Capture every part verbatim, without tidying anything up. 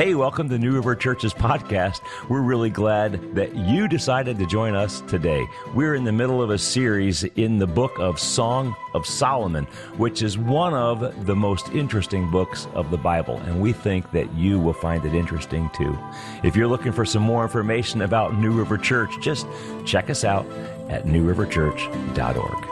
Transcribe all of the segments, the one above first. Hey, welcome to New River Church's podcast. We're really glad that you decided to join us today. We're in the middle of a series in the book of Song of Solomon, which is one of the most interesting books of the Bible, and we think that you will find it interesting too. If you're looking for some more information about New River Church, just check us out at new river church dot org.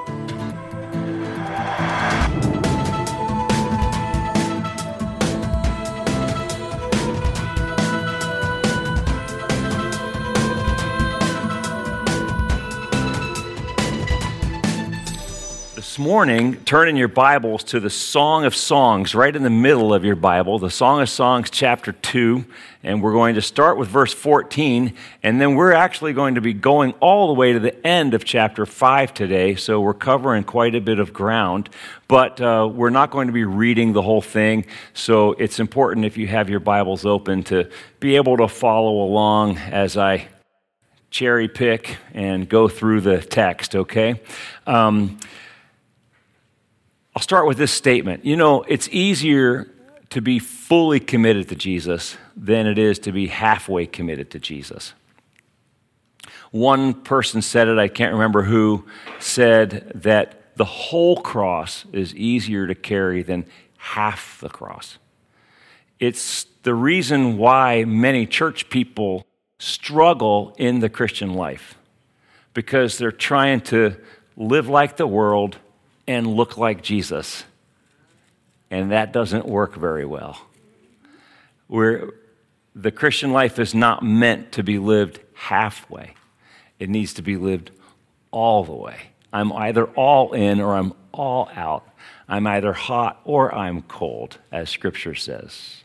Morning, turn in your Bibles to the Song of Songs, right in the middle of your Bible, the Song of Songs, chapter two, and we're going to start with verse fourteen, and then we're actually going to be going all the way to the end of chapter five today, so we're covering quite a bit of ground, but uh, we're not going to be reading the whole thing, so it's important if you have your Bibles open to be able to follow along as I cherry pick and go through the text, okay? Um, I'll start with this statement. You know, it's easier to be fully committed to Jesus than it is to be halfway committed to Jesus. One person said it, I can't remember who, said that the whole cross is easier to carry than half the cross. It's the reason why many church people struggle in the Christian life, because they're trying to live like the world and look like Jesus, and that doesn't work very well. We're, the Christian life is not meant to be lived halfway. It needs to be lived all the way. I'm either all in or I'm all out. I'm either hot or I'm cold, as Scripture says.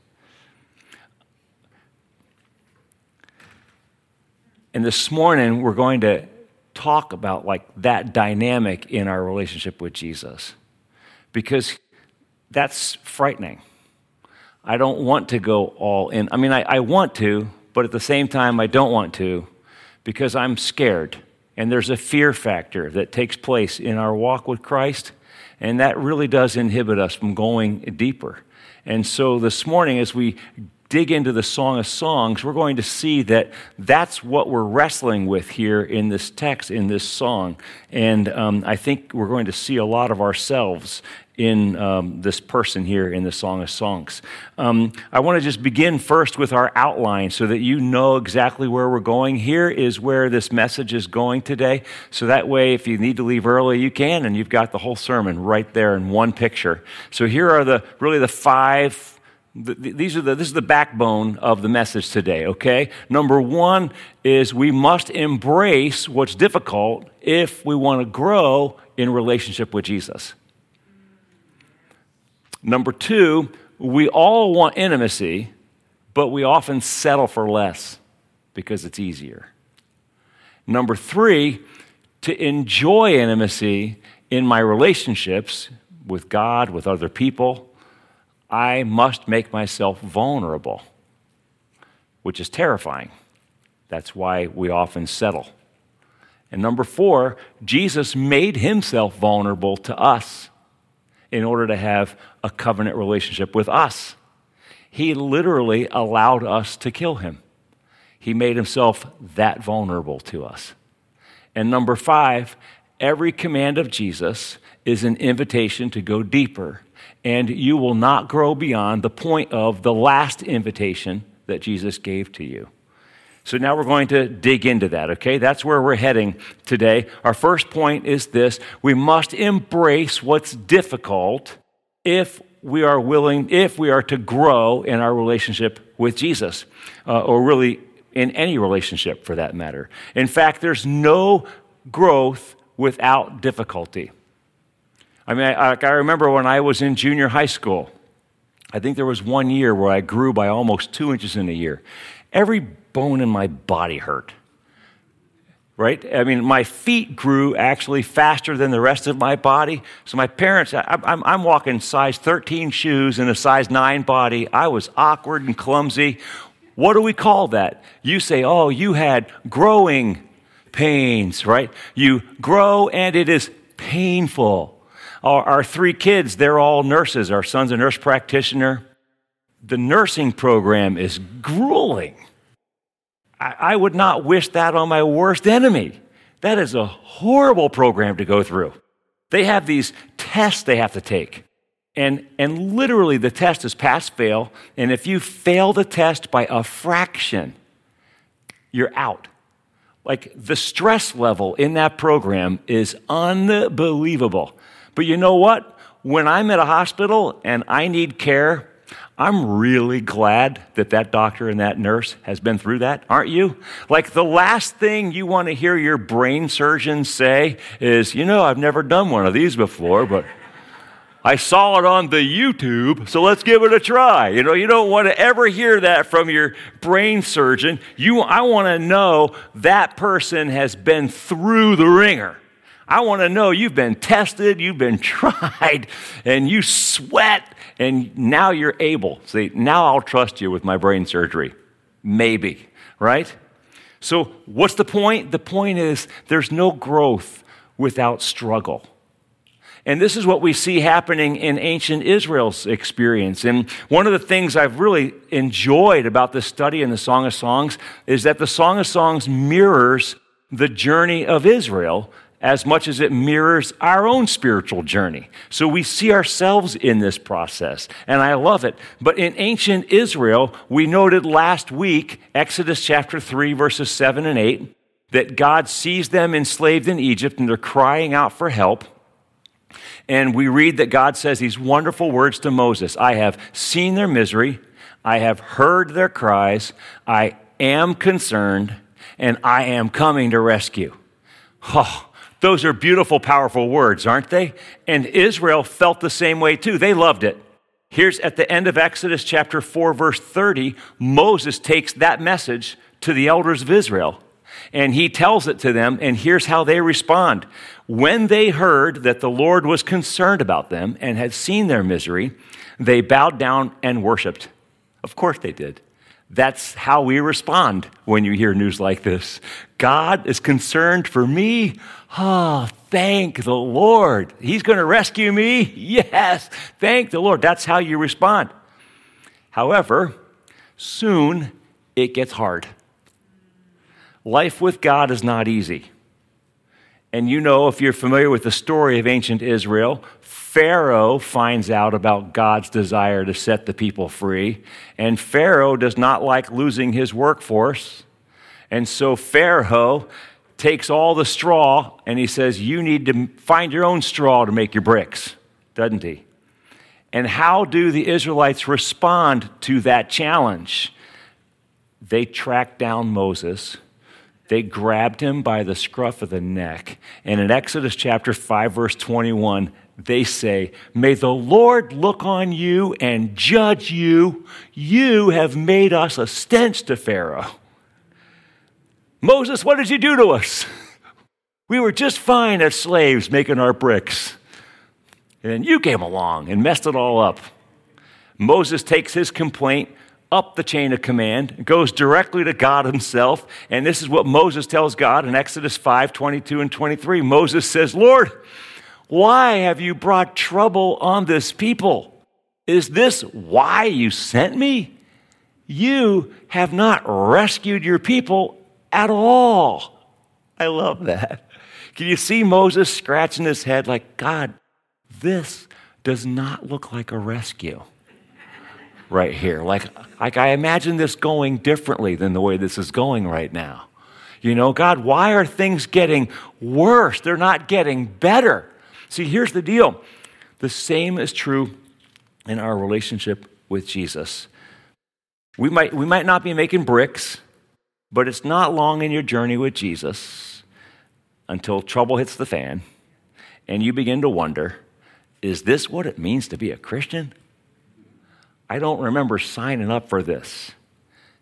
And this morning, we're going to talk about like that dynamic in our relationship with Jesus, because that's frightening. I don't want to go all in. I mean, I, I want to, but at the same time, I don't want to, because I'm scared, and there's a fear factor that takes place in our walk with Christ, and that really does inhibit us from going deeper. And so this morning, as we dig into the Song of Songs, we're going to see that that's what we're wrestling with here in this text, in this song. And um, I think we're going to see a lot of ourselves in um, this person here in the Song of Songs. Um, I want to just begin first with our outline so that you know exactly where we're going. Here is where this message is going today. So that way, if you need to leave early, you can, and you've got the whole sermon right there in one picture. So here are the really the five These are the, this is the backbone of the message today, okay? Number one is we must embrace what's difficult if we want to grow in relationship with Jesus. Number two, we all want intimacy, but we often settle for less because it's easier. Number three, to enjoy intimacy in my relationships with God, with other people, I must make myself vulnerable, which is terrifying. That's why we often settle. And number four, Jesus made himself vulnerable to us in order to have a covenant relationship with us. He literally allowed us to kill him. He made himself that vulnerable to us. And number five, every command of Jesus is an invitation to go deeper, and you will not grow beyond the point of the last invitation that Jesus gave to you. So now we're going to dig into that, okay? That's where we're heading today. Our first point is this: we must embrace what's difficult if we are willing, if we are to grow in our relationship with Jesus, uh, or really in any relationship for that matter. In fact, there's no growth without difficulty. I mean, I, I remember when I was in junior high school, I think there was one year where I grew by almost two inches in a year. Every bone in my body hurt, right? I mean, my feet grew actually faster than the rest of my body. So my parents, I, I'm, I'm walking size thirteen shoes in a size nine body. I was awkward and clumsy. What do we call that? You say, oh, you had growing pains, right? You grow and it is painful. Our three kids, they're all nurses. Our son's a nurse practitioner. the nursing program is grueling. I, I would not wish that on my worst enemy. That is a horrible program to go through. They have these tests they have to take. And, and literally the test is pass-fail. And if you fail the test by a fraction, you're out. Like, the stress level in that program is unbelievable. But you know what? When I'm at a hospital and I need care, I'm really glad that that doctor and that nurse has been through that, aren't you? Like, the last thing you want to hear your brain surgeon say is, you know, I've never done one of these before, but I saw it on the YouTube, so let's give it a try. You know, you don't want to ever hear that from your brain surgeon. You, I want to know that person has been through the ringer. I want to know you've been tested, you've been tried, and you sweat, and now you're able. See, now I'll trust you with my brain surgery. Maybe, right? So what's the point? The point is there's no growth without struggle. And this is what we see happening in ancient Israel's experience. And one of the things I've really enjoyed about this study in the Song of Songs is that the Song of Songs mirrors the journey of Israel as much as it mirrors our own spiritual journey. So we see ourselves in this process, and I love it. But in ancient Israel, we noted last week, Exodus chapter three, verses seven and eight, that God sees them enslaved in Egypt, and they're crying out for help. And we read that God says these wonderful words to Moses, I have seen their misery, I have heard their cries, I am concerned, and I am coming to rescue. Oh, those are beautiful, powerful words, aren't they? And Israel felt the same way too. They loved it. Here's at the end of Exodus chapter four, verse thirty, Moses takes that message to the elders of Israel. And he tells it to them, and here's how they respond. When they heard that the Lord was concerned about them and had seen their misery, they bowed down and worshiped. Of course they did. That's how we respond when you hear news like this. God is concerned for me. Ah, oh, thank the Lord. He's going to rescue me. Yes, thank the Lord. That's how you respond. However, soon it gets hard. Life with God is not easy. And you know, if you're familiar with the story of ancient Israel, Pharaoh finds out about God's desire to set the people free, and Pharaoh does not like losing his workforce. And so Pharaoh takes all the straw, and he says, you need to find your own straw to make your bricks, doesn't he? And how do the Israelites respond to that challenge? They track down Moses. They grabbed him by the scruff of the neck. And in Exodus chapter five, verse twenty-one, they say, may the Lord look on you and judge you. You have made us a stench to Pharaoh. Moses, what did you do to us? We were just fine as slaves making our bricks. And you came along and messed it all up. Moses takes his complaint up the chain of command, goes directly to God himself, and this is what Moses tells God in Exodus five, twenty-two and twenty-three. Moses says, Lord, why have you brought trouble on this people? Is this why you sent me? You have not rescued your people at all. I love that. Can you see Moses scratching his head like, God, this does not look like a rescue right here. Like, like I imagine this going differently than the way this is going right now. You know, God, why are things getting worse? They're not getting better. See, here's the deal. The same is true in our relationship with Jesus. We might, we might not be making bricks, but it's not long in your journey with Jesus until trouble hits the fan and you begin to wonder, is this what it means to be a Christian? I don't remember signing up for this.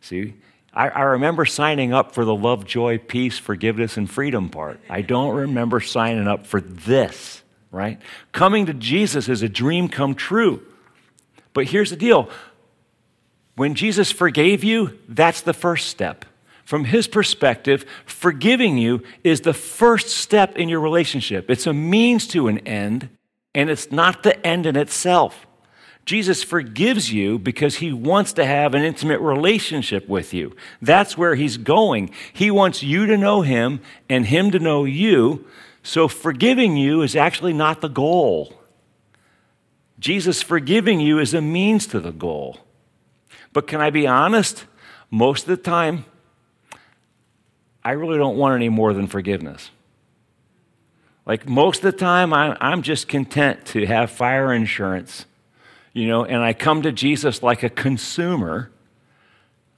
See, I, I remember signing up for the love, joy, peace, forgiveness, and freedom part. I don't remember signing up for this, right? Coming to Jesus is a dream come true. But here's the deal. When Jesus forgave you, that's the first step. From his perspective, forgiving you is the first step in your relationship. It's a means to an end, and it's not the end in itself. Jesus forgives you because he wants to have an intimate relationship with you. That's where he's going. He wants you to know him and him to know you. So forgiving you is actually not the goal. Jesus forgiving you is a means to the goal. But can I be honest? Most of the time, I really don't want any more than forgiveness. Like most of the time, I'm, I'm just content to have fire insurance, you know, and I come to Jesus like a consumer.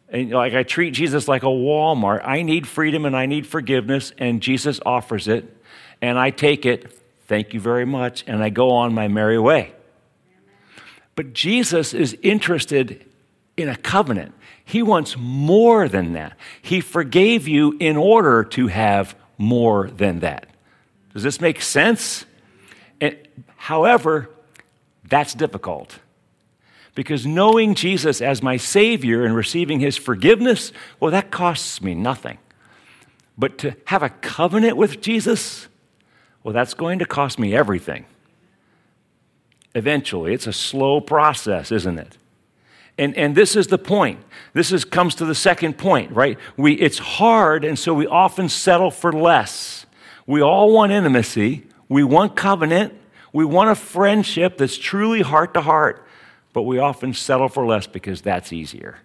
And like I treat Jesus like a Walmart. I need freedom and I need forgiveness, and Jesus offers it. And I take it, thank you very much, and I go on my merry way. But Jesus is interested in a covenant. He wants more than that. He forgave you in order to have more than that. Does this make sense? And, however, that's difficult. Because knowing Jesus as my Savior and receiving his forgiveness, well, that costs me nothing. But to have a covenant with Jesus, well, that's going to cost me everything. Eventually, it's a slow process, isn't it? And and this is the point. This is comes to the second point, right? We it's hard, and so we often settle for less. We all want intimacy. We want covenant. We want a friendship that's truly heart to heart, but we often settle for less because that's easier.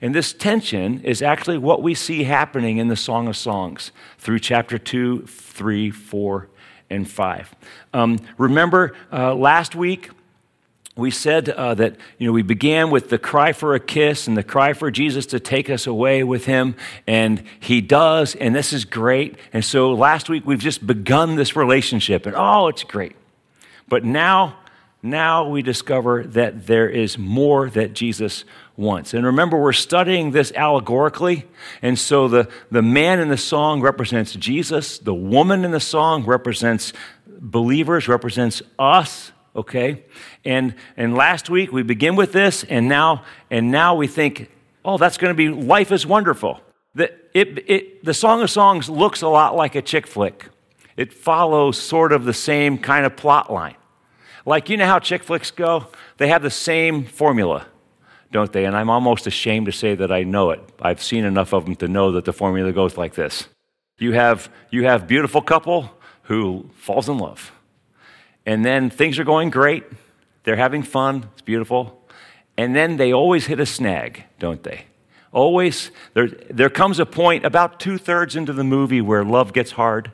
And this tension is actually what we see happening in the Song of Songs through chapter two, three, four, and five. Um, remember uh, last week, we said uh, that, you know, we began with the cry for a kiss and the cry for Jesus to take us away with him, and he does, and this is great. And so last week we've just begun this relationship, and oh, it's great. But now, now we discover that there is more that Jesus wants. And remember, we're studying this allegorically, and so the, the man in the song represents Jesus, the woman in the song represents believers, represents us. Okay, and and last week we begin with this, and now and now we think, oh, that's going to be life is wonderful. The it it the Song of Songs looks a lot like a chick flick. It follows sort of the same kind of plot line. Like, you know how chick flicks go? They have the same formula, don't they? And I'm almost ashamed to say that I know it. I've seen enough of them to know that the formula goes like this: you have you have beautiful couple who falls in love. And then things are going great. They're having fun. It's beautiful. And then they always hit a snag, don't they? Always. There, there comes a point about two-thirds into the movie where love gets hard,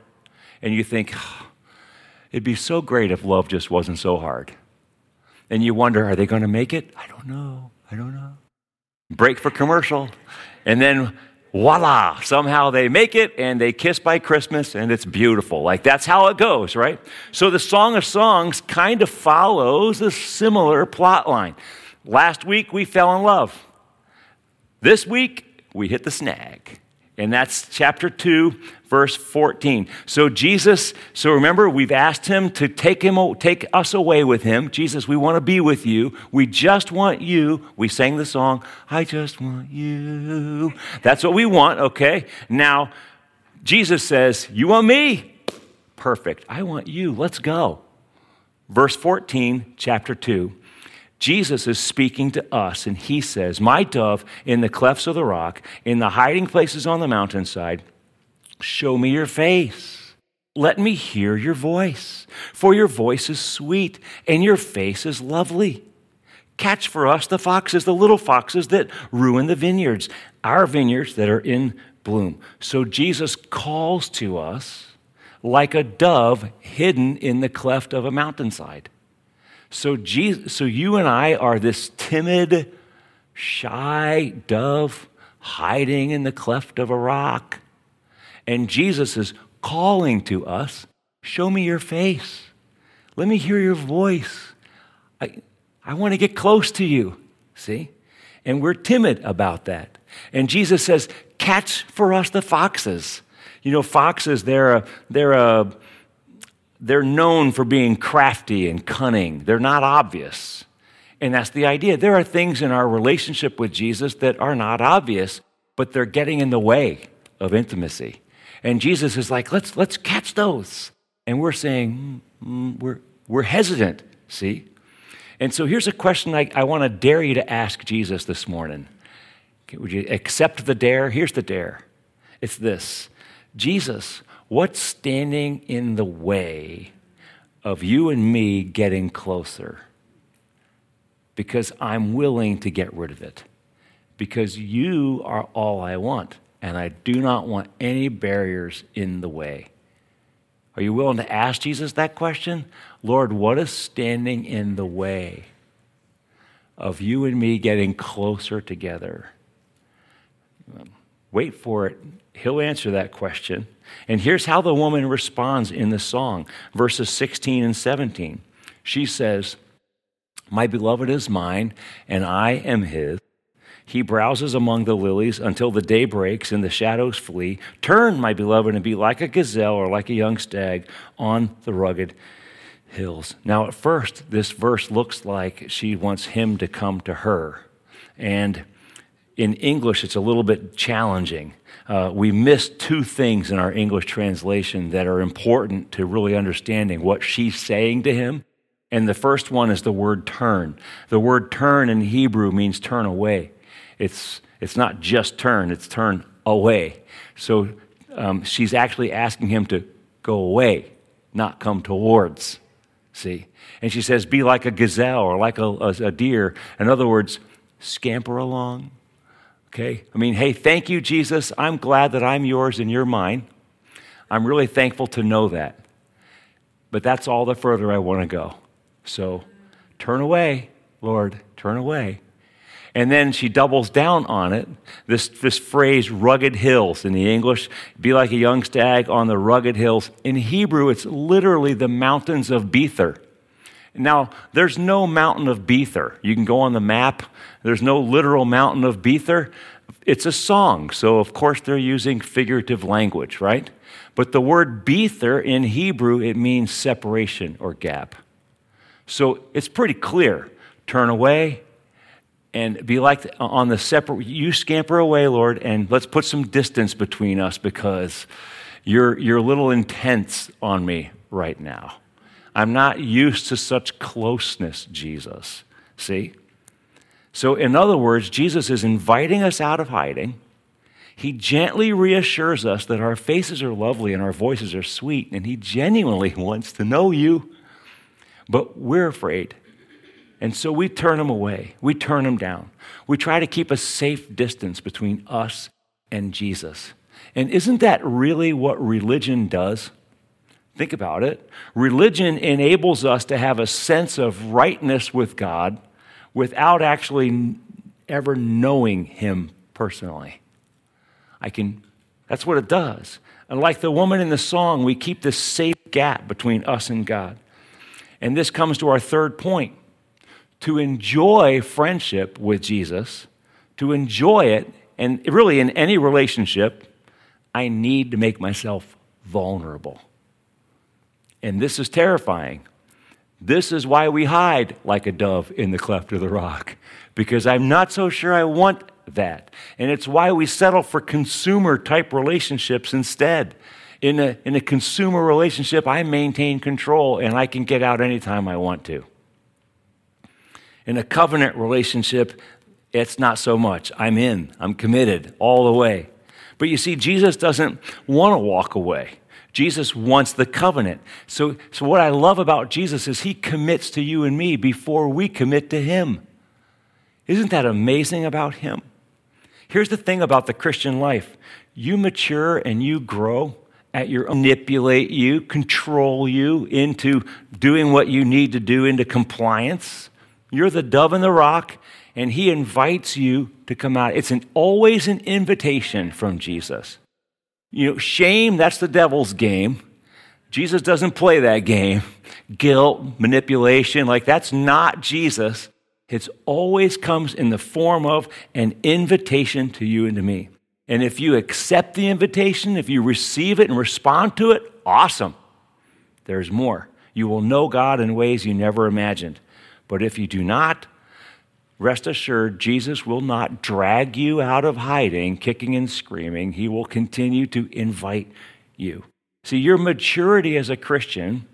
and you think, oh, it'd be so great if love just wasn't so hard. And you wonder, are they going to make it? I don't know. I don't know. Break for commercial. And then voila, somehow they make it, and they kiss by Christmas, and it's beautiful. Like, that's how it goes, right? So the Song of Songs kind of follows a similar plot line. Last week, we fell in love. This week, we hit the snag. And that's chapter two, verse fourteen. So Jesus, so remember, we've asked him to take him, take us away with him. Jesus, we want to be with you. We just want you. We sang the song, I just want you. That's what we want, okay? Now, Jesus says, you want me? Perfect. I want you. Let's go. Verse fourteen, chapter two. Jesus is speaking to us, and he says, my dove, in the clefts of the rock, in the hiding places on the mountainside, show me your face. Let me hear your voice, for your voice is sweet, and your face is lovely. Catch for us the foxes, the little foxes that ruin the vineyards, our vineyards that are in bloom. So Jesus calls to us like a dove hidden in the cleft of a mountainside. So Jesus, so you and I are this timid, shy dove hiding in the cleft of a rock. And Jesus is calling to us, show me your face. Let me hear your voice. I, I want to get close to you, see? And we're timid about that. And Jesus says, catch for us the foxes. You know, foxes, they're a, they're a, They're known for being crafty and cunning. They're not obvious. And that's the idea. There are things in our relationship with Jesus that are not obvious, but they're getting in the way of intimacy. And Jesus is like, let's let's catch those. And we're saying, mm, mm, we're, we're hesitant, see? And so here's a question I, I want to dare you to ask Jesus this morning. Would you accept the dare? Here's the dare. It's this. Jesus, what's standing in the way of you and me getting closer? Because I'm willing to get rid of it. Because you are all I want, and I do not want any barriers in the way. Are you willing to ask Jesus that question? Lord, what is standing in the way of you and me getting closer together? Wait for it. He'll answer that question. And here's how the woman responds in the song, verses sixteen and seventeen. She says, "My beloved is mine, and I am his. He browses among the lilies until the day breaks and the shadows flee. Turn, my beloved, and be like a gazelle or like a young stag on the rugged hills." Now, at first, this verse looks like she wants him to come to her. And in English, it's a little bit challenging. Uh, we miss two things in our English translation that are important to really understanding what she's saying to him. And the first one is the word turn. The word turn in Hebrew means turn away. It's it's not just turn, it's turn away. So um, she's actually asking him to go away, not come towards, see? And she says, be like a gazelle or like a, a, a deer. In other words, scamper along, okay? I mean, hey, thank you, Jesus. I'm glad that I'm yours and you're mine. I'm really thankful to know that. But that's all the further I want to go. So turn away, Lord, turn away. And then she doubles down on it, this, this phrase, rugged hills. In the English, be like a young stag on the rugged hills. In Hebrew, it's literally the mountains of Bether. Now, there's no mountain of Bether. You can go on the map. There's no literal mountain of Bether. It's a song, so of course they're using figurative language, right? But the word Bether in Hebrew, it means separation or gap. So it's pretty clear. Turn away. And be like on the separate, you scamper away, Lord, and let's put some distance between us because you're, you're a little intense on me right now. I'm not used to such closeness, Jesus. See? So in other words, Jesus is inviting us out of hiding. He gently reassures us that our faces are lovely and our voices are sweet, and he genuinely wants to know you, but we're afraid. And so we turn them away. We turn them down. We try to keep a safe distance between us and Jesus. And isn't that really what religion does? Think about it. Religion enables us to have a sense of rightness with God without actually ever knowing him personally. I can, that's what it does. And like the woman in the song, we keep this safe gap between us and God. And this comes to our third point. To enjoy friendship with Jesus, to enjoy it, and really in any relationship, I need to make myself vulnerable. And this is terrifying. This is why we hide like a dove in the cleft of the rock, because I'm not so sure I want that. And it's why we settle for consumer-type relationships instead. In a, in a consumer relationship, I maintain control, and I can get out anytime I want to. In a covenant relationship, it's not so much. I'm in. I'm committed all the way. But you see, Jesus doesn't want to walk away. Jesus wants the covenant. So, so what I love about Jesus is he commits to you and me before we commit to him. Isn't that amazing about him? Here's the thing about the Christian life. You mature and you grow at your own, manipulate you, control you into doing what you need to do into compliance. You're the dove in the rock, and he invites you to come out. It's an, always an invitation from Jesus. You know, shame, that's the devil's game. Jesus doesn't play that game. Guilt, manipulation, like that's not Jesus. It always comes in the form of an invitation to you and to me. And if you accept the invitation, if you receive it and respond to it, awesome. There's more. You will know God in ways you never imagined. But if you do not, rest assured, Jesus will not drag you out of hiding, kicking and screaming. He will continue to invite you. See, your maturity as a Christian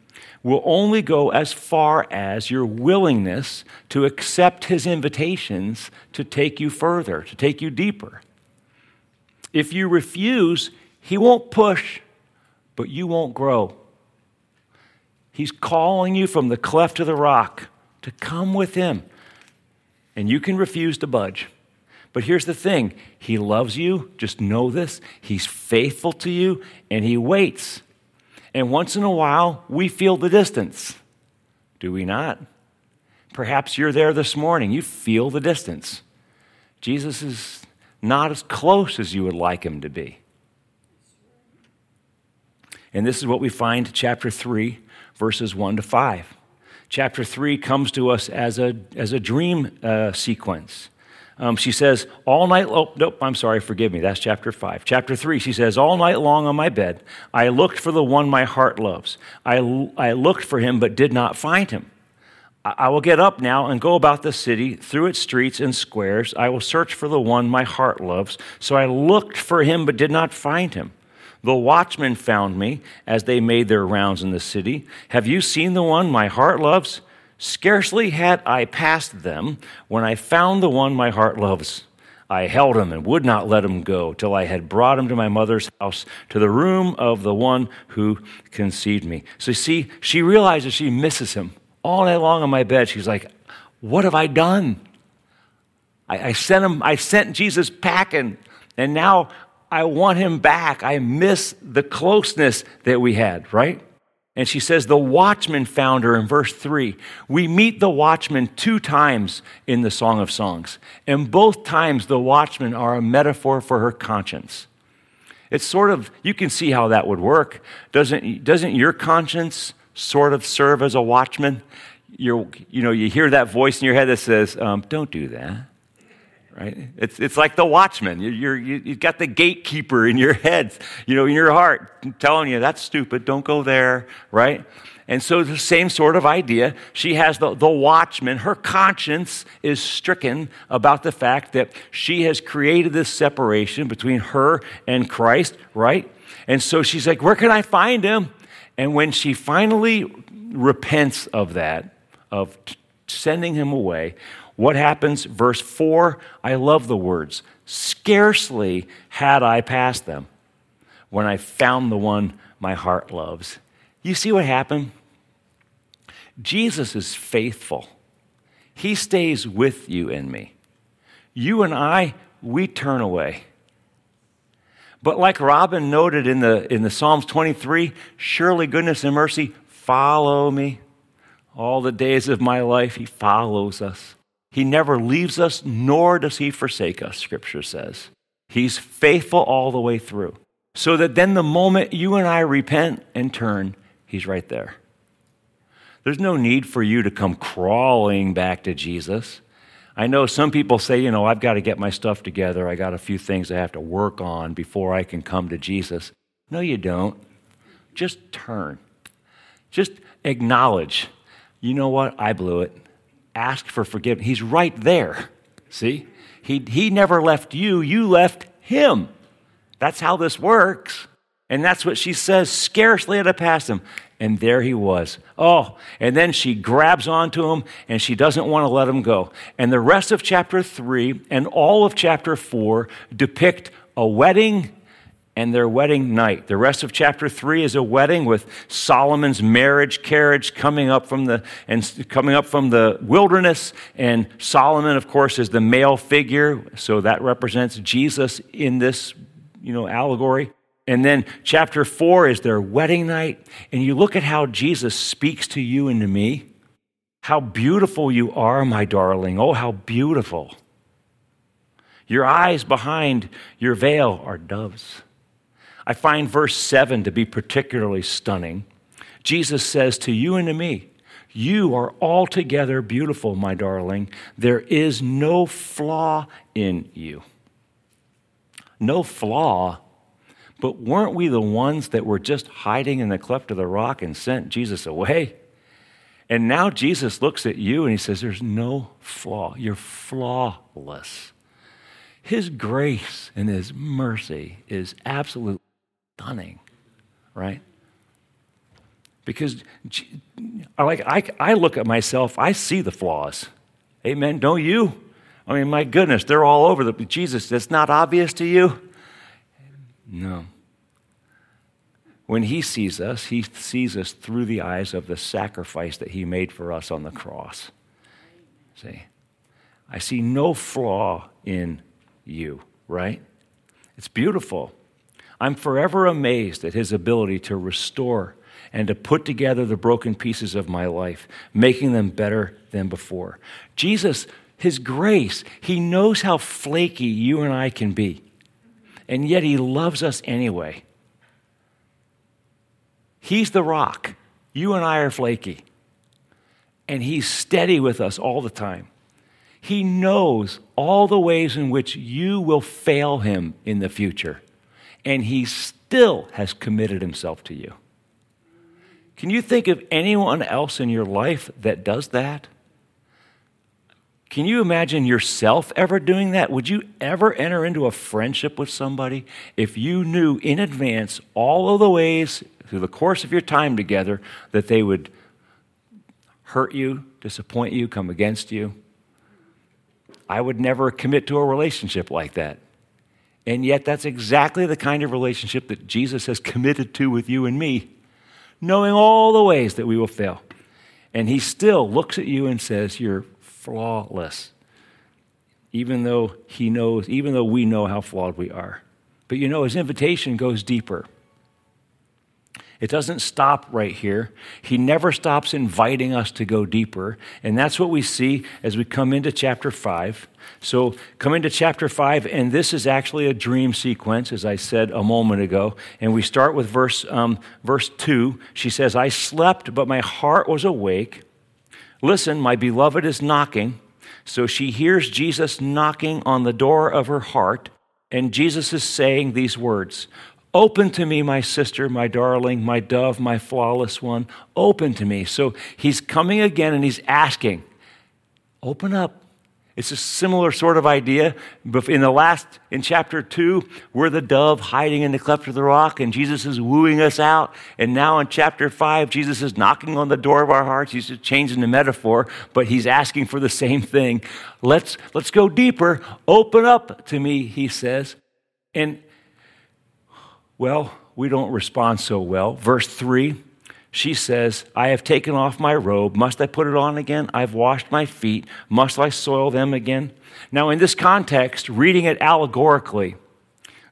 will only go as far as your willingness to accept his invitations to take you further, to take you deeper. If you refuse, he won't push, but you won't grow. He's calling you from the cleft of the rock to come with him, and you can refuse to budge. But here's the thing. He loves you. Just know this. He's faithful to you, and he waits. And once in a while, we feel the distance. Do we not? Perhaps you're there this morning. You feel the distance. Jesus is not as close as you would like him to be. And this is what we find in chapter three, verses one to five. Chapter three comes to us as a, as a dream uh, sequence. Um, she says, all night, oh, nope, I'm sorry, forgive me, that's chapter five. Chapter three, she says, all night long on my bed, I looked for the one my heart loves. I, I looked for him, but did not find him. I, I will get up now and go about the city, through its streets and squares. I will search for the one my heart loves. So I looked for him, but did not find him. The watchmen found me as they made their rounds in the city. Have you seen the one my heart loves? Scarcely had I passed them when I found the one my heart loves. I held him and would not let him go till I had brought him to my mother's house, to the room of the one who conceived me. So you see, she realizes she misses him. All night long on my bed, she's like, what have I done? I, I sent him, I sent Jesus packing, and now I want him back. I miss the closeness that we had, right? And she says the watchman found her in verse three. We meet the watchman two times in the Song of Songs. And both times the watchmen are a metaphor for her conscience. It's sort of, you can see how that would work. Doesn't, doesn't your conscience sort of serve as a watchman? You're, you know, you hear that voice in your head that says, um, don't do that. Right? It's it's like the watchman. You're, you're, you've got the gatekeeper in your head, you know, in your heart, telling you, that's stupid, don't go there, right? And so the same sort of idea. She has the, the watchman. Her conscience is stricken about the fact that she has created this separation between her and Christ, right? And so she's like, where can I find him? And when she finally repents of that, of sending him away, what happens? Verse four, I love the words. Scarcely had I passed them when I found the one my heart loves. You see what happened? Jesus is faithful. He stays with you and me. You and I, we turn away. But like Robin noted in the, in the Psalms twenty-three, surely goodness and mercy follow me. All the days of my life, he follows us. He never leaves us, nor does he forsake us, Scripture says. He's faithful all the way through. So that then the moment you and I repent and turn, he's right there. There's no need for you to come crawling back to Jesus. I know some people say, you know, I've got to get my stuff together. I got a few things I have to work on before I can come to Jesus. No, you don't. Just turn. Just acknowledge, you know what, I blew it. Ask for forgiveness. He's right there. See? He he never left you. You left him. That's how this works. And that's what she says. Scarcely had I passed him. And there he was. Oh, and then she grabs onto him and she doesn't want to let him go. And the rest of chapter three and all of chapter four depict a wedding and their wedding night. The rest of chapter three is a wedding with Solomon's marriage carriage coming up from the and coming up from the wilderness, and Solomon, of course, is the male figure, so that represents Jesus in this, you know, allegory. And then chapter four is their wedding night, and you look at how Jesus speaks to you and to me. How beautiful you are, my darling. Oh, how beautiful. Your eyes behind your veil are doves. I find verse seven to be particularly stunning. Jesus says to you and to me, you are altogether beautiful, my darling. There is no flaw in you. No flaw, but weren't we the ones that were just hiding in the cleft of the rock and sent Jesus away? And now Jesus looks at you and he says, there's no flaw. You're flawless. His grace and his mercy is absolutely stunning, right? Because like I, I look at myself, I see the flaws. Amen. Don't you? I mean, my goodness, they're all over the place. Jesus, that's not obvious to you? No. When he sees us, he sees us through the eyes of the sacrifice that he made for us on the cross. See, I see no flaw in you, right? It's beautiful. I'm forever amazed at his ability to restore and to put together the broken pieces of my life, making them better than before. Jesus, his grace, he knows how flaky you and I can be, and yet he loves us anyway. He's the rock. You and I are flaky, and he's steady with us all the time. He knows all the ways in which you will fail him in the future, and he still has committed himself to you. Can you think of anyone else in your life that does that? Can you imagine yourself ever doing that? Would you ever enter into a friendship with somebody if you knew in advance all of the ways through the course of your time together that they would hurt you, disappoint you, come against you? I would never commit to a relationship like that. And yet that's exactly the kind of relationship that Jesus has committed to with you and me, knowing all the ways that we will fail. And he still looks at you and says, you're flawless, even though he knows, even though we know how flawed we are. But you know, his invitation goes deeper. It doesn't stop right here. He never stops inviting us to go deeper. And that's what we see as we come into chapter five. So come into chapter five, and this is actually a dream sequence, as I said a moment ago. And we start with verse um, verse two. She says, I slept, but my heart was awake. Listen, my beloved is knocking. So she hears Jesus knocking on the door of her heart. And Jesus is saying these words, open to me, my sister, my darling, my dove, my flawless one. Open to me. So he's coming again and he's asking, open up. It's a similar sort of idea. In the last, in chapter two, we're the dove hiding in the cleft of the rock and Jesus is wooing us out. And now in chapter five, Jesus is knocking on the door of our hearts. He's just changing the metaphor, but he's asking for the same thing. Let's, let's go deeper. Open up to me, he says. And well, we don't respond so well. Verse three, she says, I have taken off my robe. Must I put it on again? I've washed my feet. Must I soil them again? Now, in this context, reading it allegorically,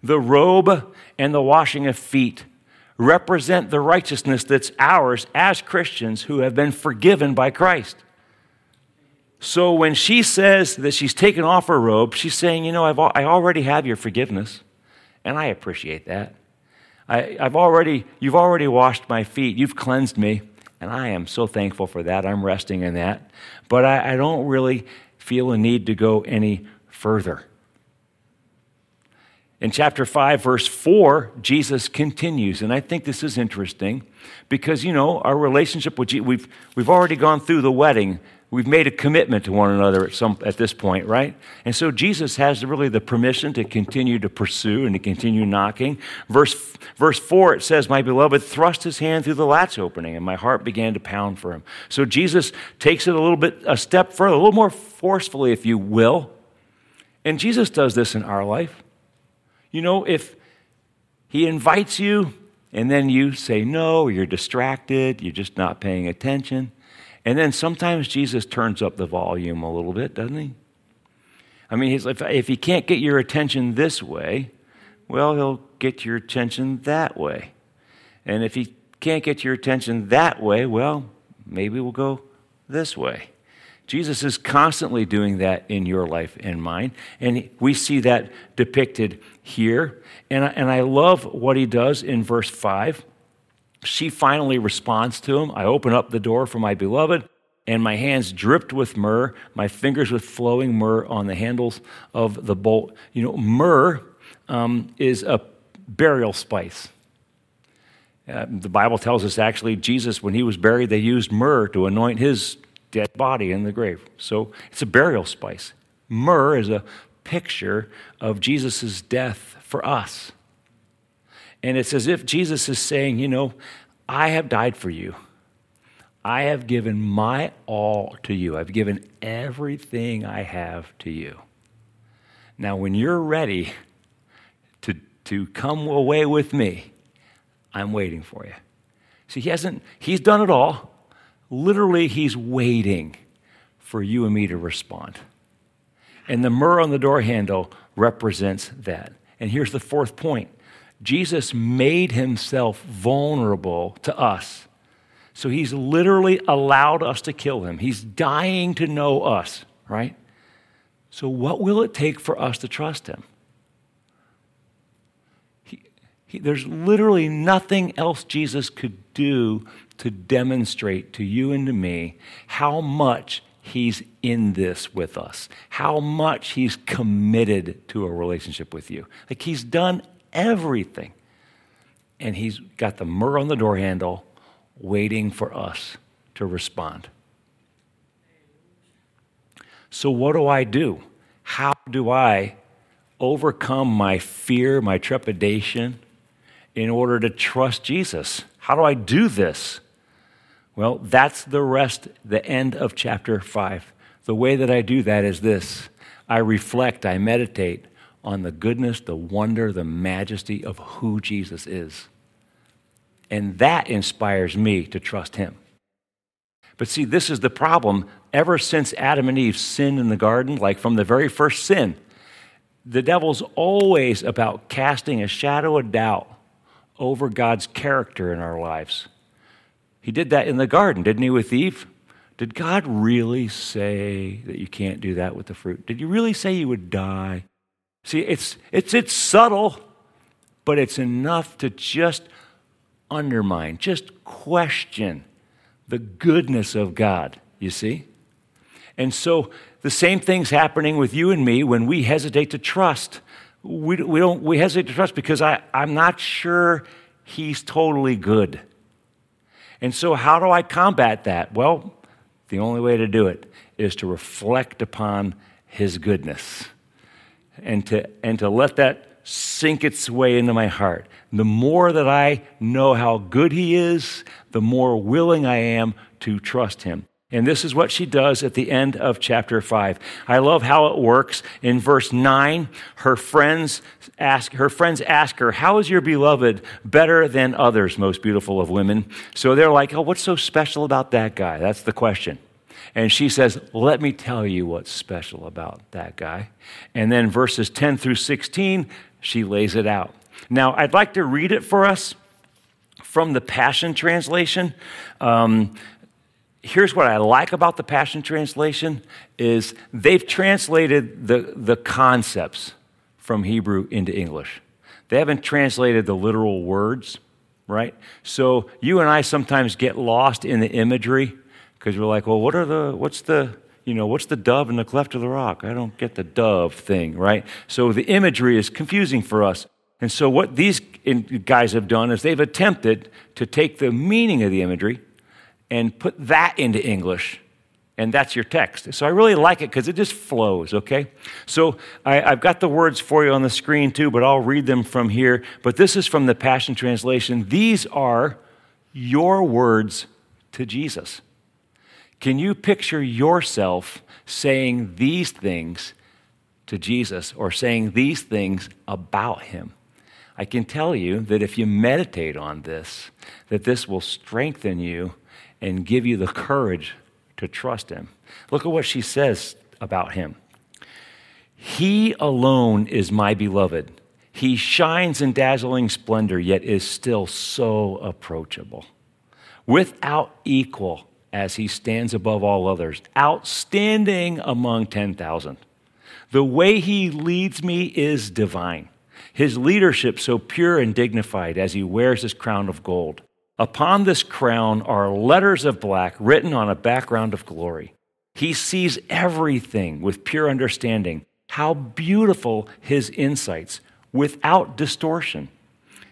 the robe and the washing of feet represent the righteousness that's ours as Christians who have been forgiven by Christ. So when she says that she's taken off her robe, she's saying, you know, I've, I already have your forgiveness, and I appreciate that. I, I've already, you've already washed my feet. You've cleansed me, and I am so thankful for that. I'm resting in that, but I, I don't really feel a need to go any further. In chapter five, verse four, Jesus continues, and I think this is interesting because you know our relationship with Jesus, we've we've already gone through the wedding. We've made a commitment to one another at some at this point, right? And so Jesus has really the permission to continue to pursue and to continue knocking. Verse verse four, it says, my beloved thrust his hand through the latch opening, and my heart began to pound for him. So Jesus takes it a little bit, a step further, a little more forcefully, if you will. And Jesus does this in our life. You know, if he invites you, and then you say no, you're distracted, you're just not paying attention. And then sometimes Jesus turns up the volume a little bit, doesn't he? I mean, he's, if, if he can't get your attention this way, well, he'll get your attention that way. And if he can't get your attention that way, well, maybe we'll go this way. Jesus is constantly doing that in your life and mine. And we see that depicted here. And I, and I love what he does in verse five. She finally responds to him. I open up the door for my beloved, and my hands dripped with myrrh, my fingers with flowing myrrh on the handles of the bowl. You know, myrrh um, is a burial spice. Uh, the Bible tells us actually Jesus, when he was buried, they used myrrh to anoint his dead body in the grave. So it's a burial spice. Myrrh is a picture of Jesus' death for us. And it's as if Jesus is saying, you know, I have died for you. I have given my all to you. I've given everything I have to you. Now, when you're ready to, to come away with me, I'm waiting for you. See, he hasn't, he's done it all. Literally, he's waiting for you and me to respond. And the myrrh on the door handle represents that. And here's the fourth point. Jesus made himself vulnerable to us. So he's literally allowed us to kill him. He's dying to know us, right? So what will it take for us to trust him? He, he, there's literally nothing else Jesus could do to demonstrate to you and to me how much he's in this with us, how much he's committed to a relationship with you. Like, he's done everything. And he's got the myrrh on the door handle, waiting for us to respond. So what do I do? How do I overcome my fear, my trepidation, in order to trust Jesus? How do I do this? Well, that's the rest, the end of chapter five. The way that I do that is this. I reflect, I meditate on the goodness, the wonder, the majesty of who Jesus is. And that inspires me to trust him. But see, this is the problem. Ever since Adam and Eve sinned in the garden, like from the very first sin, the devil's always about casting a shadow of doubt over God's character in our lives. He did that in the garden, didn't he, with Eve? Did God really say that you can't do that with the fruit? Did you really say you would die? See, it's it's it's subtle, but it's enough to just undermine, just question the goodness of God, you see? And so the same thing's happening with you and me when we hesitate to trust. We, we don't we hesitate to trust because I, I'm not sure he's totally good. And so how do I combat that? Well, the only way to do it is to reflect upon his goodness and to and to let that sink its way into my heart. The more that I know how good he is, the more willing I am to trust him. And this is what she does at the end of chapter five. I love how it works. In verse nine, her friends ask her, friends ask her, how is your beloved better than others, most beautiful of women? So they're like, oh, what's so special about that guy? That's the question. And she says, let me tell you what's special about that guy. And then verses ten through sixteen, she lays it out. Now, I'd like to read it for us from the Passion Translation. Um, here's what I like about the Passion Translation is they've translated the, the concepts from Hebrew into English. They haven't translated the literal words, right? So you and I sometimes get lost in the imagery because we're like, well, what are the, what's the, you know, what's the dove in the cleft of the rock? I don't get the dove thing, right? So the imagery is confusing for us. And so what these guys have done is they've attempted to take the meaning of the imagery and put that into English, and that's your text. So I really like it because it just flows, okay? So I, I've got the words for you on the screen too, but I'll read them from here. But this is from the Passion Translation. These are your words to Jesus. Can you picture yourself saying these things to Jesus or saying these things about him? I can tell you that if you meditate on this, that this will strengthen you and give you the courage to trust him. Look at what she says about him. He alone is my beloved. He shines in dazzling splendor, yet is still so approachable. Without equal, as he stands above all others, outstanding among ten thousand. The way he leads me is divine. His leadership so pure and dignified as he wears his crown of gold. Upon this crown are letters of black written on a background of glory. He sees everything with pure understanding. How beautiful his insights, without distortion.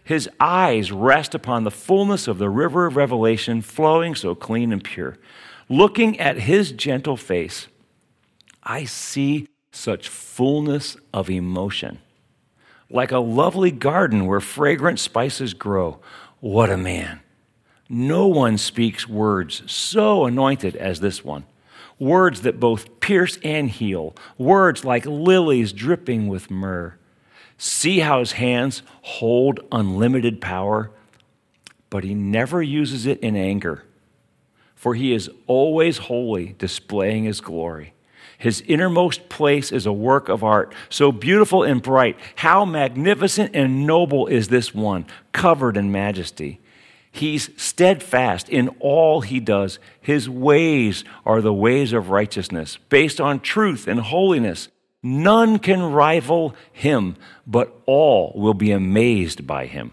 His eyes rest upon the fullness of the river of revelation flowing so clean and pure. Looking at his gentle face, I see such fullness of emotion. Like a lovely garden where fragrant spices grow, what a man. No one speaks words so anointed as this one, words that both pierce and heal, words like lilies dripping with myrrh. See how his hands hold unlimited power, but he never uses it in anger, for he is always holy, displaying his glory. His innermost place is a work of art, so beautiful and bright. How magnificent and noble is this one, covered in majesty. He's steadfast in all he does. His ways are the ways of righteousness, based on truth and holiness. None can rival him, but all will be amazed by him.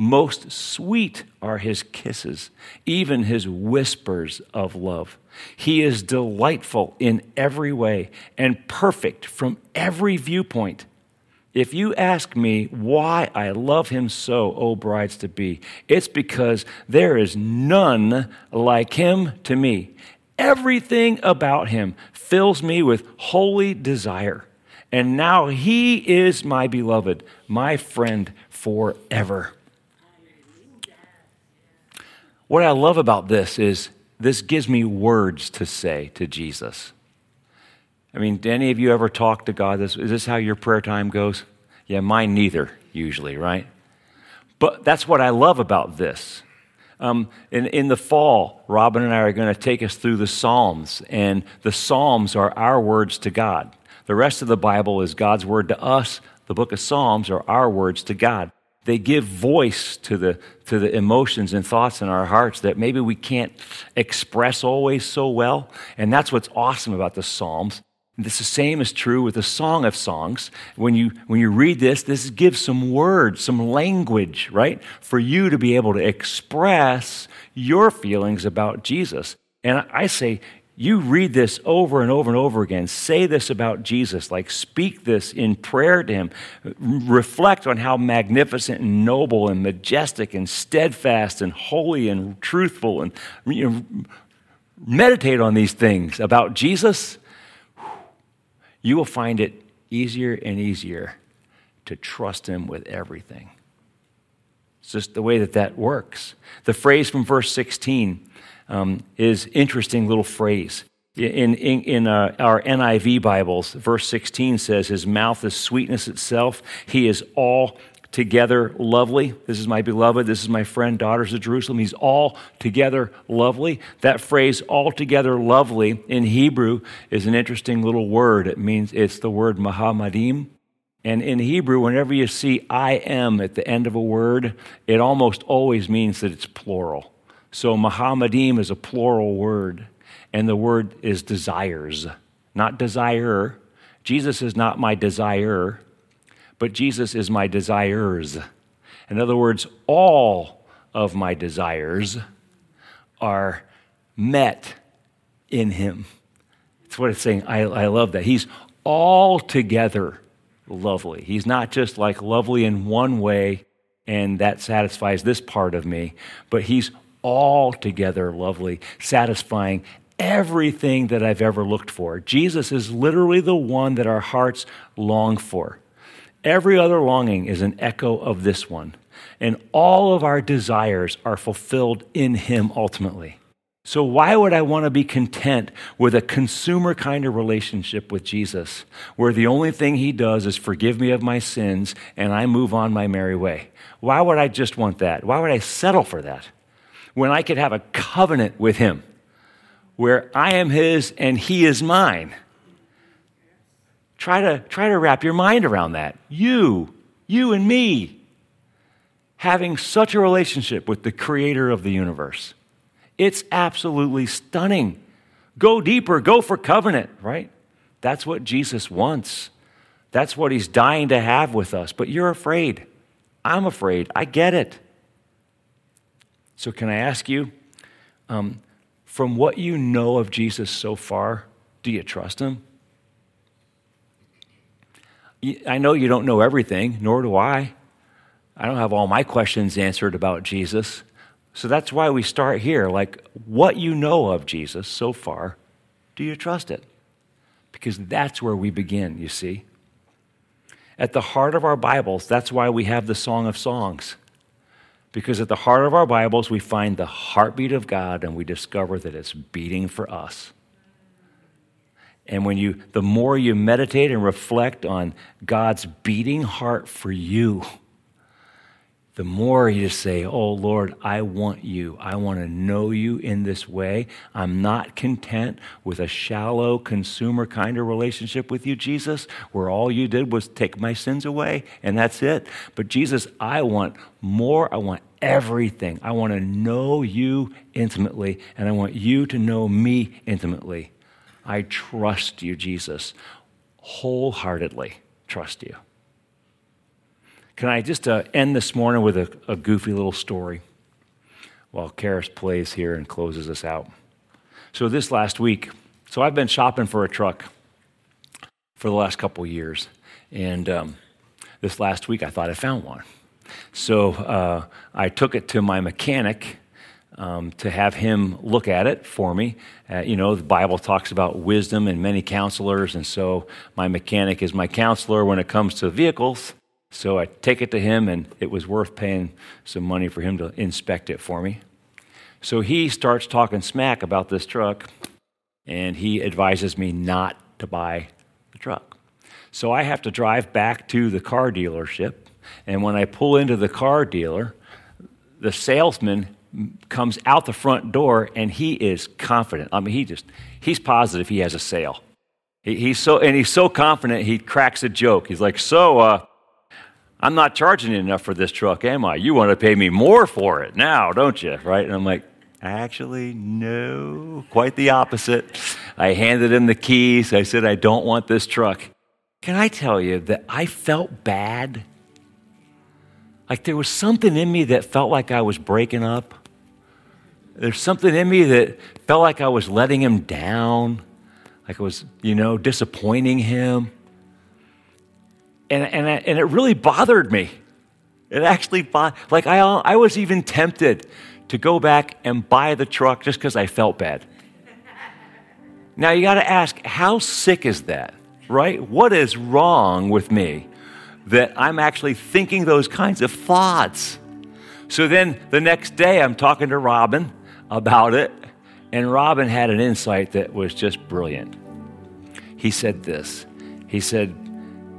Most sweet are his kisses, even his whispers of love. He is delightful in every way and perfect from every viewpoint. If you ask me why I love him so, O brides-to-be, it's because there is none like him to me. Everything about him fills me with holy desire. And now he is my beloved, my friend forever. What I love about this is this gives me words to say to Jesus. I mean, do any of you ever talk to God? Is this how your prayer time goes? Yeah, mine neither, usually, right? But that's what I love about this. Um, in, in the fall, Robin and I are going to take us through the Psalms, and the Psalms are our words to God. The rest of the Bible is God's word to us. The book of Psalms are our words to God. They give voice to the to the emotions and thoughts in our hearts that maybe we can't express always so well, and that's what's awesome about the Psalms. This the same is true with the Song of Songs. When you when you read this, this gives some words, some language, right, for you to be able to express your feelings about Jesus. And I say, you read this over and over and over again. Say this about Jesus, like speak this in prayer to him. Reflect on how magnificent and noble and majestic and steadfast and holy and truthful, and you know, meditate on these things about Jesus. You will find it easier and easier to trust him with everything. It's just the way that that works. The phrase from verse sixteen um, is an interesting little phrase. In, in, in uh, our N I V Bibles, verse sixteen says, his mouth is sweetness itself. He is altogether lovely. This is my beloved. This is my friend, daughters of Jerusalem. He's altogether lovely. That phrase, altogether lovely, in Hebrew is an interesting little word. It means it's the word Mahamadim. And in Hebrew, whenever you see I am at the end of a word, it almost always means that it's plural. So Mahamadim is a plural word, and the word is desires, not desire. Jesus is not my desire, but Jesus is my desires. In other words, all of my desires are met in him. That's what it's saying. I, I love that. He's altogether lovely. He's not just like lovely in one way, and that satisfies this part of me, but he's altogether lovely, satisfying everything that I've ever looked for. Jesus is literally the one that our hearts long for. Every other longing is an echo of this one, and all of our desires are fulfilled in him ultimately. So why would I want to be content with a consumer kind of relationship with Jesus, where the only thing he does is forgive me of my sins and I move on my merry way? Why would I just want that? Why would I settle for that when I could have a covenant with him where I am his and he is mine? Try to try to wrap your mind around that. You, you and me, having such a relationship with the creator of the universe. It's absolutely stunning. Go deeper, go for covenant, right? That's what Jesus wants. That's what he's dying to have with us. But you're afraid. I'm afraid. I get it. So can I ask you, um, from what you know of Jesus so far, do you trust him? I know you don't know everything, nor do I. I don't have all my questions answered about Jesus. So that's why we start here, like what you know of Jesus so far, do you trust it? Because that's where we begin, you see. At the heart of our Bibles, that's why we have the Song of Songs. Because at the heart of our Bibles, we find the heartbeat of God, and we discover that it's beating for us. And when you, the more you meditate and reflect on God's beating heart for you, the more you just say, oh, Lord, I want you. I want to know you in this way. I'm not content with a shallow, consumer kind of relationship with you, Jesus, where all you did was take my sins away, and that's it. But Jesus, I want more. I want everything. I want to know you intimately, and I want you to know me intimately. I trust you, Jesus, wholeheartedly trust you. Can I just uh, end this morning with a, a goofy little story while Karis plays here and closes us out? So this last week, so I've been shopping for a truck for the last couple years, and um, this last week I thought I found one. So uh, I took it to my mechanic um, to have him look at it for me. Uh, you know, the Bible talks about wisdom and many counselors, and so my mechanic is my counselor when it comes to vehicles. So I take it to him, and it was worth paying some money for him to inspect it for me. So he starts talking smack about this truck, and he advises me not to buy the truck. So I have to drive back to the car dealership, and when I pull into the car dealer, the salesman comes out the front door, and he is confident. I mean, he just, he's positive he has a sale. He, he's so, and he's so confident, he cracks a joke. He's like, so, uh, I'm not charging you enough for this truck, am I? You want to pay me more for it now, don't you? Right? And I'm like, actually, no, quite the opposite. I handed him the keys. I said, I don't want this truck. Can I tell you that I felt bad? Like there was something in me that felt like I was breaking up. There's something in me that felt like I was letting him down, like I was, you know, disappointing him. And and I, and it really bothered me. It actually bothered, like I I was even tempted to go back and buy the truck just because I felt bad. Now you got to ask, how sick is that, right? What is wrong with me that I'm actually thinking those kinds of thoughts? So then the next day I'm talking to Robin about it, and Robin had an insight that was just brilliant. He said this. He said,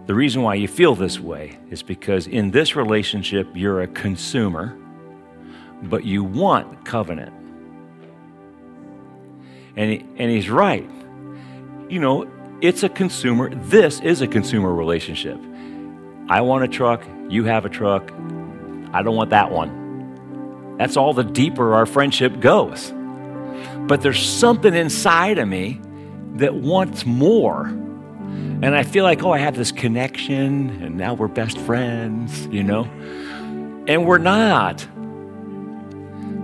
the reason why you feel this way is because in this relationship, you're a consumer, but you want covenant. And he, and he's right. You know, it's a consumer. This is a consumer relationship. I want a truck. You have a truck. I don't want that one. That's all the deeper our friendship goes. But there's something inside of me that wants more. And I feel like, oh, I have this connection, and now we're best friends, you know? And we're not.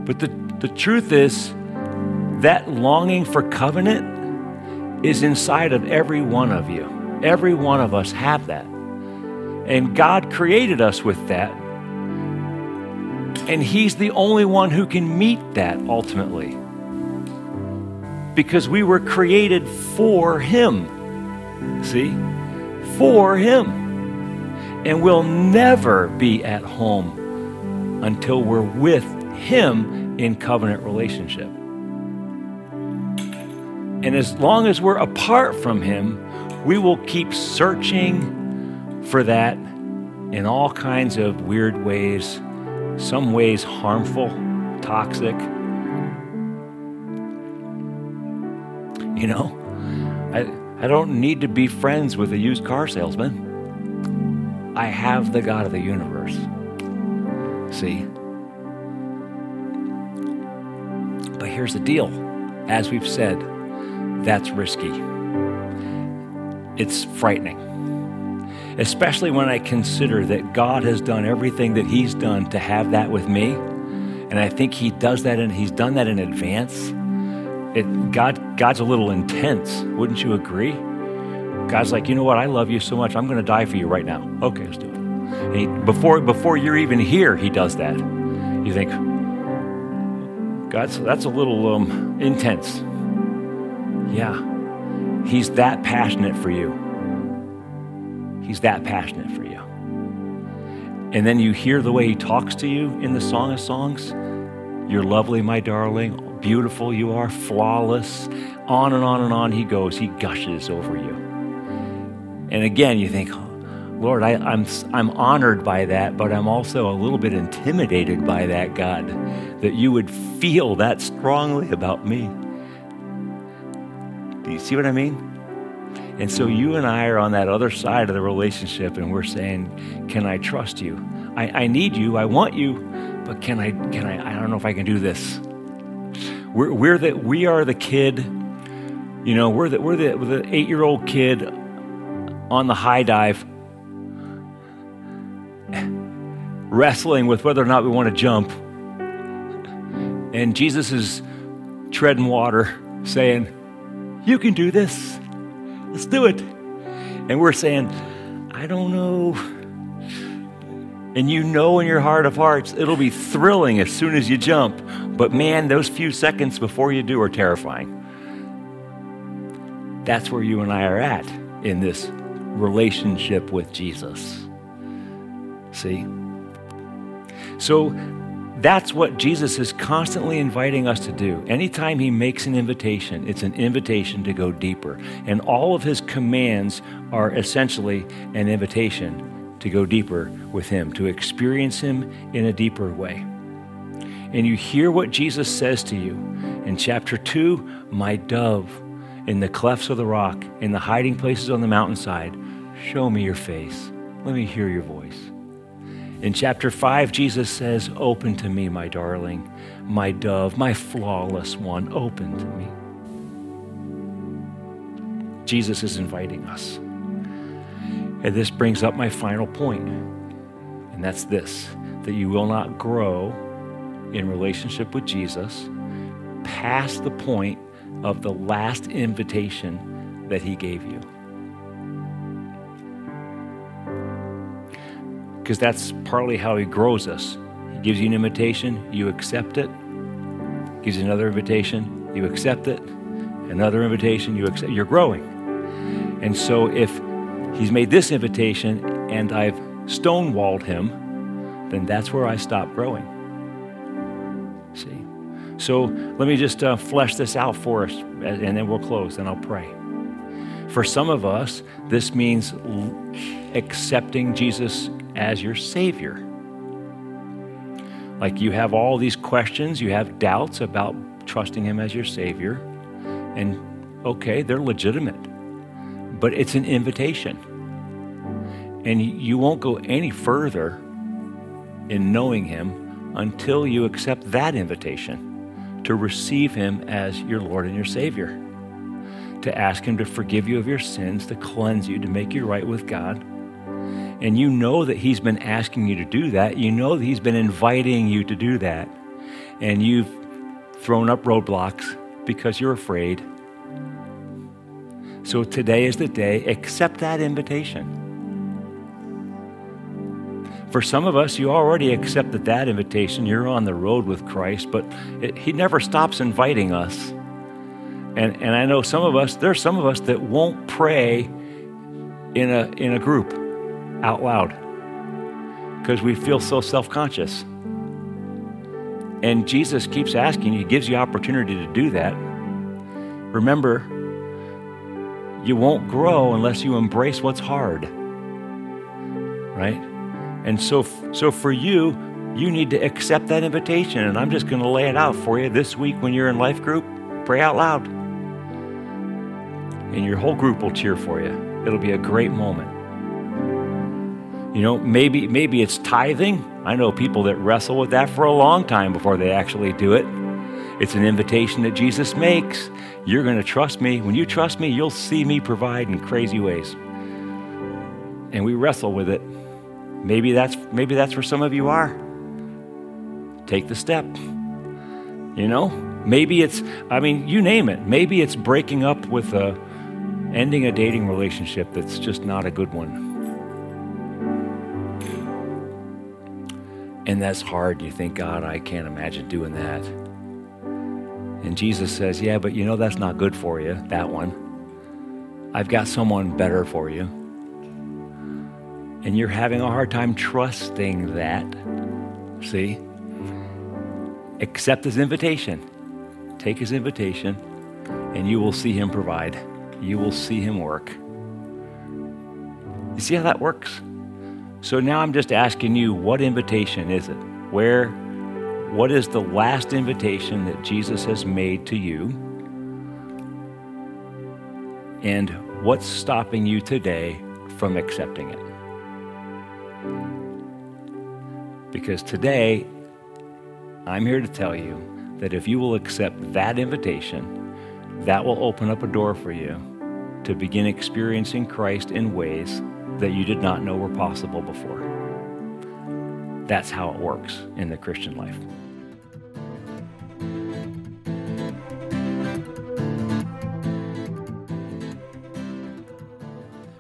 But the, the truth is, that longing for covenant is inside of every one of you. Every one of us have that. And God created us with that. And He's the only one who can meet that ultimately. Because we were created for Him. See? For Him. And we'll never be at home until we're with Him in covenant relationship. And as long as we're apart from Him, we will keep searching for that in all kinds of weird ways, some ways harmful, toxic. You know? I... I don't need to be friends with a used car salesman. I have the God of the universe. See? But here's the deal. As we've said, that's risky. It's frightening. Especially when I consider that God has done everything that He's done to have that with me. And I think He does that, and He's done that in advance. It, God, God's a little intense, wouldn't you agree? God's like, you know what? I love you so much. I'm going to die for you right now. Okay, let's do it. And he, before before you're even here, He does that. You think, God's that's a little um, intense. Yeah, He's that passionate for you. He's that passionate for you. and then you hear the way he talks to you in the Song of Songs, you're lovely, my darling, beautiful you are, flawless, on and on and on he goes, he gushes over you. And again, you think, Lord, I, I'm I'm honored by that, but I'm also a little bit intimidated by that, God, that you would feel that strongly about me. Do you see what I mean? And so you and I are on that other side of the relationship, and we're saying, can I trust you? I, I need you, I want you, but can I, can I, I don't know if I can do this. We're, we're the, we are the kid, you know, we're the, we're the, we're the eight-year-old kid on the high dive, wrestling with whether or not we want to jump. And Jesus is treading water, saying, you can do this. Let's do it. And we're saying, I don't know. And you know in your heart of hearts, it'll be thrilling as soon as you jump. But man, those few seconds before you do are terrifying. That's where you and I are at in this relationship with Jesus. See? So that's what Jesus is constantly inviting us to do. Anytime he makes an invitation, it's an invitation to go deeper. And all of his commands are essentially an invitation to go deeper with him, to experience him in a deeper way. And you hear what Jesus says to you in chapter two, my dove, in the clefts of the rock, in the hiding places on the mountainside, show me your face. Let me hear your voice. In chapter five, Jesus says, open to me, my darling, my dove, my flawless one, open to me. Jesus is inviting us. And this brings up my final point, and that's this, that you will not grow in relationship with Jesus past the point of the last invitation that he gave you. Because that's partly how he grows us. He gives you an invitation, you accept it. Gives you another invitation, you accept it. Another invitation, you accept. You're growing. And so if he's made this invitation and I've stonewalled him, then that's where I stop growing. See? So let me just uh, flesh this out for us, and then we'll close, and I'll pray. For some of us, this means accepting Jesus as your Savior. Like you have all these questions, you have doubts about trusting him as your Savior, and okay, they're legitimate, but it's an invitation. And you won't go any further in knowing him until you accept that invitation to receive him as your Lord and your Savior, to ask him to forgive you of your sins, to cleanse you, to make you right with God. And you know that he's been asking you to do that. You know that he's been inviting you to do that. And you've thrown up roadblocks because you're afraid. So today is the day. Accept that invitation. For some of us, you already accepted that invitation. You're on the road with Christ, but it, he never stops inviting us. And, and I know some of us, there's some of us that won't pray in a, in a group out loud because we feel so self-conscious. And Jesus keeps asking you, he gives you opportunity to do that. Remember, you won't grow unless you embrace what's hard, right? And so, so for you, you need to accept that invitation, and I'm just gonna lay it out for you. This week when you're in life group, pray out loud, and your whole group will cheer for you. It'll be a great moment. You know, maybe maybe it's tithing. I know people that wrestle with that for a long time before they actually do it. It's an invitation that Jesus makes. You're going to trust me. When you trust me, you'll see me provide in crazy ways. And we wrestle with it. Maybe that's maybe that's where some of you are. Take the step. You know, maybe it's, I mean, you name it. Maybe it's breaking up with a, ending a dating relationship that's just not a good one. And that's hard. You think, God, I can't imagine doing that. And Jesus says, yeah, but you know that's not good for you, that one. I've got someone better for you. and you're having a hard time trusting that, see, accept his invitation. Take his invitation, and you will see him provide. You will see him work. You see how that works? So now I'm just asking you, what invitation is it? Where, what is the last invitation that Jesus has made to you? And what's stopping you today from accepting it? Because today, I'm here to tell you that if you will accept that invitation, that will open up a door for you to begin experiencing Christ in ways that you did not know were possible before. That's how it works in the Christian life.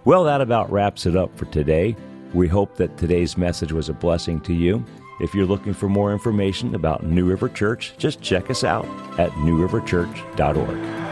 Well, that about wraps it up for today. We hope that today's message was a blessing to you. If you're looking for more information about New River Church, just check us out at new river church dot org.